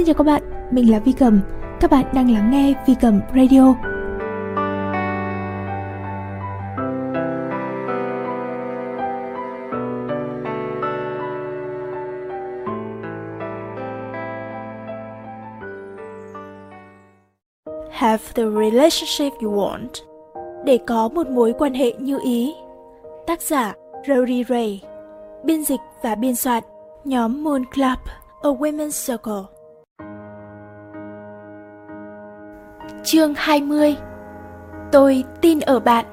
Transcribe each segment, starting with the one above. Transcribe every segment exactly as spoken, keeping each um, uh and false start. Xin chào các bạn, mình là Vy Cầm. Các bạn đang lắng nghe Vy Cầm Radio. Have the relationship you want. Để có một mối quan hệ như ý. Tác giả Rory Ray. Biên dịch và biên soạn nhóm Moon Club, A Women's Circle. Chương hai mươi. Tôi tin ở bạn.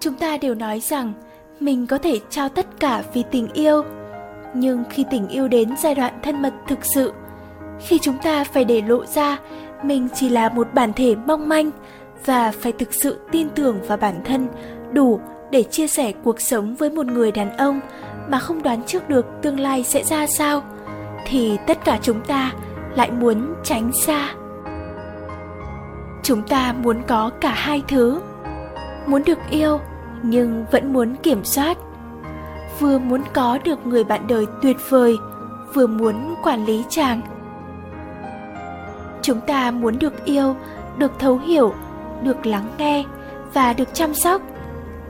Chúng ta đều nói rằng mình có thể trao tất cả vì tình yêu. Nhưng khi tình yêu đến giai đoạn thân mật thực sự, khi chúng ta phải để lộ ra mình chỉ là một bản thể mong manh và phải thực sự tin tưởng vào bản thân đủ để chia sẻ cuộc sống với một người đàn ông mà không đoán trước được tương lai sẽ ra sao, thì tất cả chúng ta lại muốn tránh xa. Chúng ta muốn có cả hai thứ, muốn được yêu nhưng vẫn muốn kiểm soát, vừa muốn có được người bạn đời tuyệt vời, vừa muốn quản lý chàng. Chúng ta muốn được yêu, được thấu hiểu, được lắng nghe và được chăm sóc,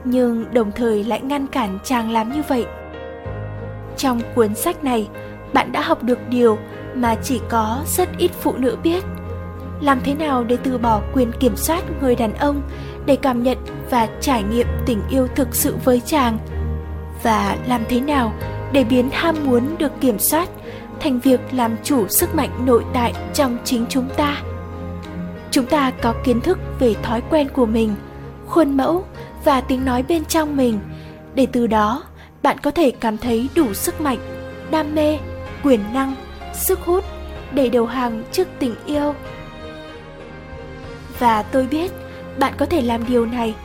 nhưng đồng thời lại ngăn cản chàng làm như vậy. Trong cuốn sách này, bạn đã học được điều mà chỉ có rất ít phụ nữ biết. Làm thế nào để từ bỏ quyền kiểm soát người đàn ông để cảm nhận và trải nghiệm tình yêu thực sự với chàng? Và làm thế nào để biến ham muốn được kiểm soát thành việc làm chủ sức mạnh nội tại trong chính chúng ta? Chúng ta có kiến thức về thói quen của mình, khuôn mẫu và tiếng nói bên trong mình, để từ đó bạn có thể cảm thấy đủ sức mạnh, đam mê, quyền năng, sức hút để đầu hàng trước tình yêu. Và tôi biết bạn có thể làm điều này.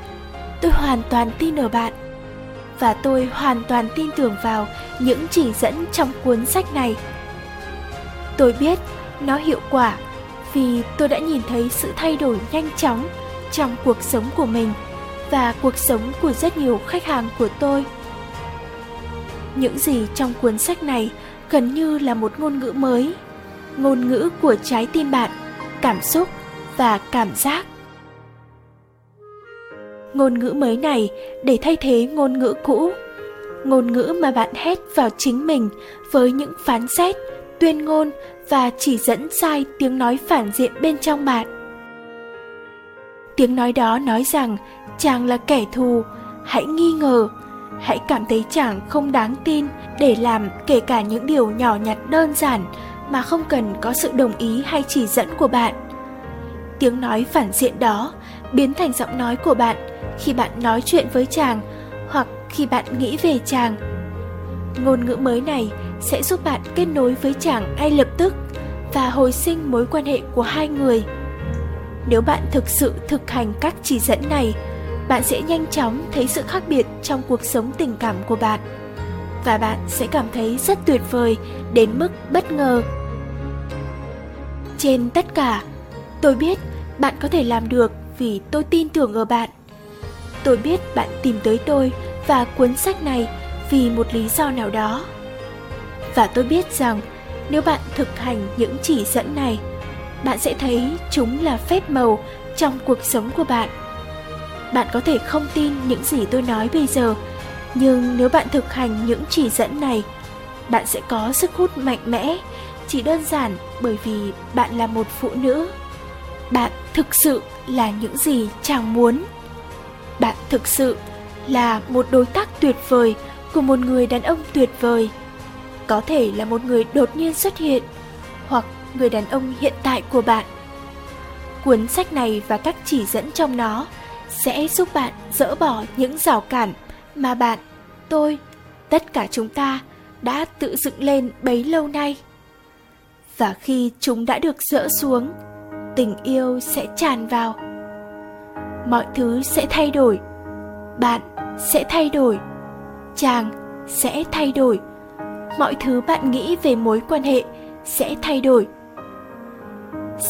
Tôi hoàn toàn tin ở bạn. Và tôi hoàn toàn tin tưởng vào những chỉ dẫn trong cuốn sách này. Tôi biết nó hiệu quả vì tôi đã nhìn thấy sự thay đổi nhanh chóng trong cuộc sống của mình và cuộc sống của rất nhiều khách hàng của tôi. Những gì trong cuốn sách này gần như là một ngôn ngữ mới, ngôn ngữ của trái tim bạn, cảm xúc và cảm giác. Ngôn ngữ mới này để thay thế ngôn ngữ cũ, ngôn ngữ mà bạn hét vào chính mình với những phán xét, tuyên ngôn và chỉ dẫn sai tiếng nói phản diện bên trong bạn. Tiếng nói đó nói rằng chàng là kẻ thù, hãy nghi ngờ, hãy cảm thấy chàng không đáng tin để làm kể cả những điều nhỏ nhặt đơn giản mà không cần có sự đồng ý hay chỉ dẫn của bạn. Tiếng nói phản diện đó biến thành giọng nói của bạn khi bạn nói chuyện với chàng hoặc khi bạn nghĩ về chàng. Ngôn ngữ mới này sẽ giúp bạn kết nối với chàng ngay lập tức và hồi sinh mối quan hệ của hai người. Nếu bạn thực sự thực hành các chỉ dẫn này, bạn sẽ nhanh chóng thấy sự khác biệt trong cuộc sống tình cảm của bạn và bạn sẽ cảm thấy rất tuyệt vời đến mức bất ngờ. Trên tất cả, tôi biết bạn có thể làm được vì tôi tin tưởng ở bạn. Tôi biết bạn tìm tới tôi và cuốn sách này vì một lý do nào đó. Và tôi biết rằng nếu bạn thực hành những chỉ dẫn này, bạn sẽ thấy chúng là phép màu trong cuộc sống của bạn. Bạn có thể không tin những gì tôi nói bây giờ, nhưng nếu bạn thực hành những chỉ dẫn này, bạn sẽ có sức hút mạnh mẽ, chỉ đơn giản bởi vì bạn là một phụ nữ. Bạn thực sự là những gì chàng muốn. Bạn thực sự là một đối tác tuyệt vời của một người đàn ông tuyệt vời. Có thể là một người đột nhiên xuất hiện, hoặc người đàn ông hiện tại của bạn. Cuốn sách này và các chỉ dẫn trong nó sẽ giúp bạn dỡ bỏ những rào cản mà bạn, tôi, tất cả chúng ta đã tự dựng lên bấy lâu nay. Và khi chúng đã được dỡ xuống, tình yêu sẽ tràn vào. Mọi thứ sẽ thay đổi. Bạn sẽ thay đổi. Chàng sẽ thay đổi. Mọi thứ bạn nghĩ về mối quan hệ sẽ thay đổi.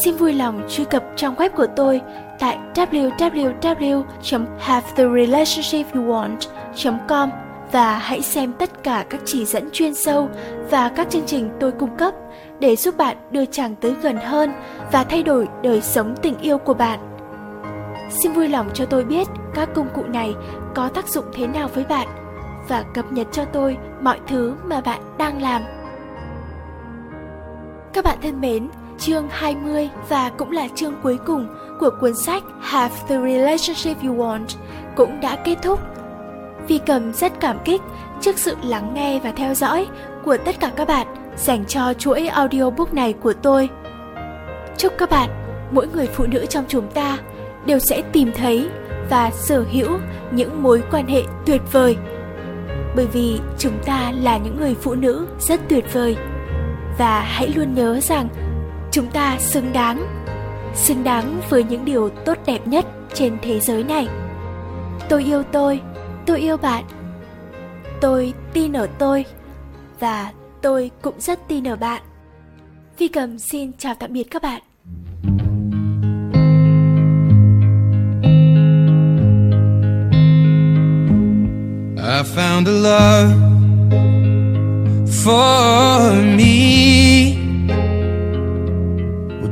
Xin vui lòng truy cập trang web của tôi tại double-u double-u double-u chấm have the relationship you want chấm com Và hãy xem tất cả các chỉ dẫn chuyên sâu và các chương trình tôi cung cấp để giúp bạn đưa chàng tới gần hơn và thay đổi đời sống tình yêu của bạn. Xin vui lòng cho tôi biết các công cụ này có tác dụng thế nào với bạn và cập nhật cho tôi mọi thứ mà bạn đang làm. Các bạn thân mến, chương hai mươi và cũng là chương cuối cùng của cuốn sách Have The Relationship You Want cũng đã kết thúc. Vy Cầm rất cảm kích trước sự lắng nghe và theo dõi của tất cả các bạn dành cho chuỗi audiobook này của tôi. Chúc các bạn, mỗi người phụ nữ trong chúng ta đều sẽ tìm thấy và sở hữu những mối quan hệ tuyệt vời. Bởi vì chúng ta là những người phụ nữ rất tuyệt vời. Và hãy luôn nhớ rằng chúng ta xứng đáng, xứng đáng với những điều tốt đẹp nhất trên thế giới này. Tôi yêu tôi, tôi yêu bạn. Tôi tin ở tôi và tôi cũng rất tin ở bạn. Vy Cầm xin chào tạm biệt các bạn. I found a love for me. Well,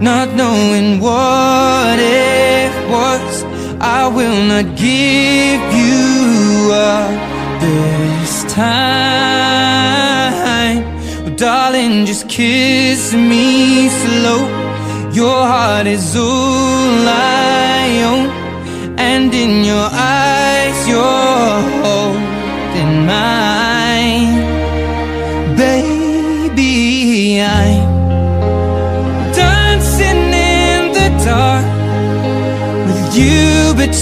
not knowing what it was. I will not give you up this time. Oh, darling, just kiss me slow. Your heart is all I own, and in your eyes you're whole. Mine, baby, I'm dancing in the dark with you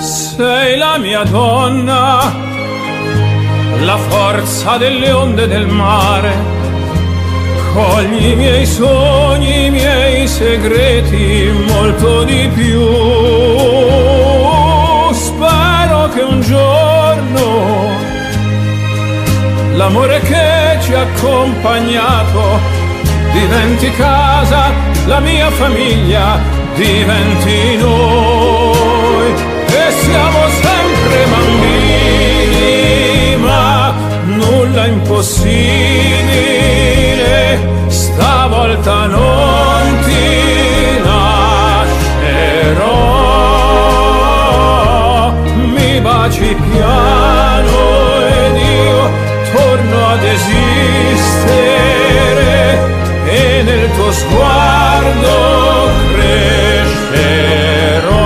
Sei la mia donna, la forza delle onde del mare, cogli i miei sogni, i miei segreti, molto di più. Spero che un giorno l'amore che ci ha accompagnato diventi casa, la mia famiglia diventi noi. E siamo sempre bambini, ma nulla impossibile, stavolta non ti lascerò. Mi baci piano ed io torno ad esistere e nel tuo sguardo crescerò.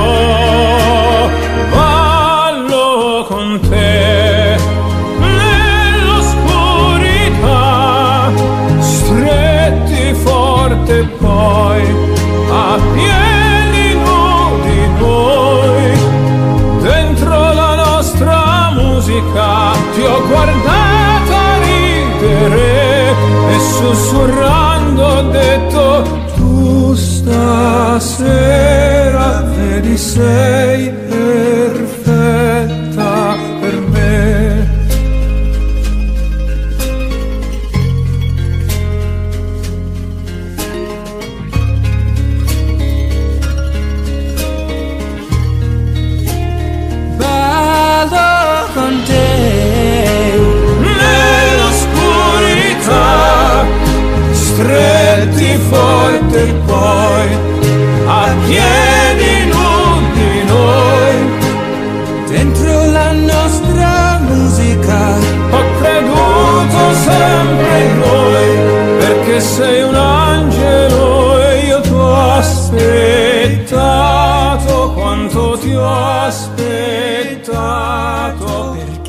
Ballo con te nell'oscurità, stretti forte poi a piedi nudi noi. Dentro la nostra musica ti ho guardato e sussurrando ho detto, tu stasera vedi sei perfetta per me. Ballo con te stretti forte poi a piedi nudi noi. aspettato per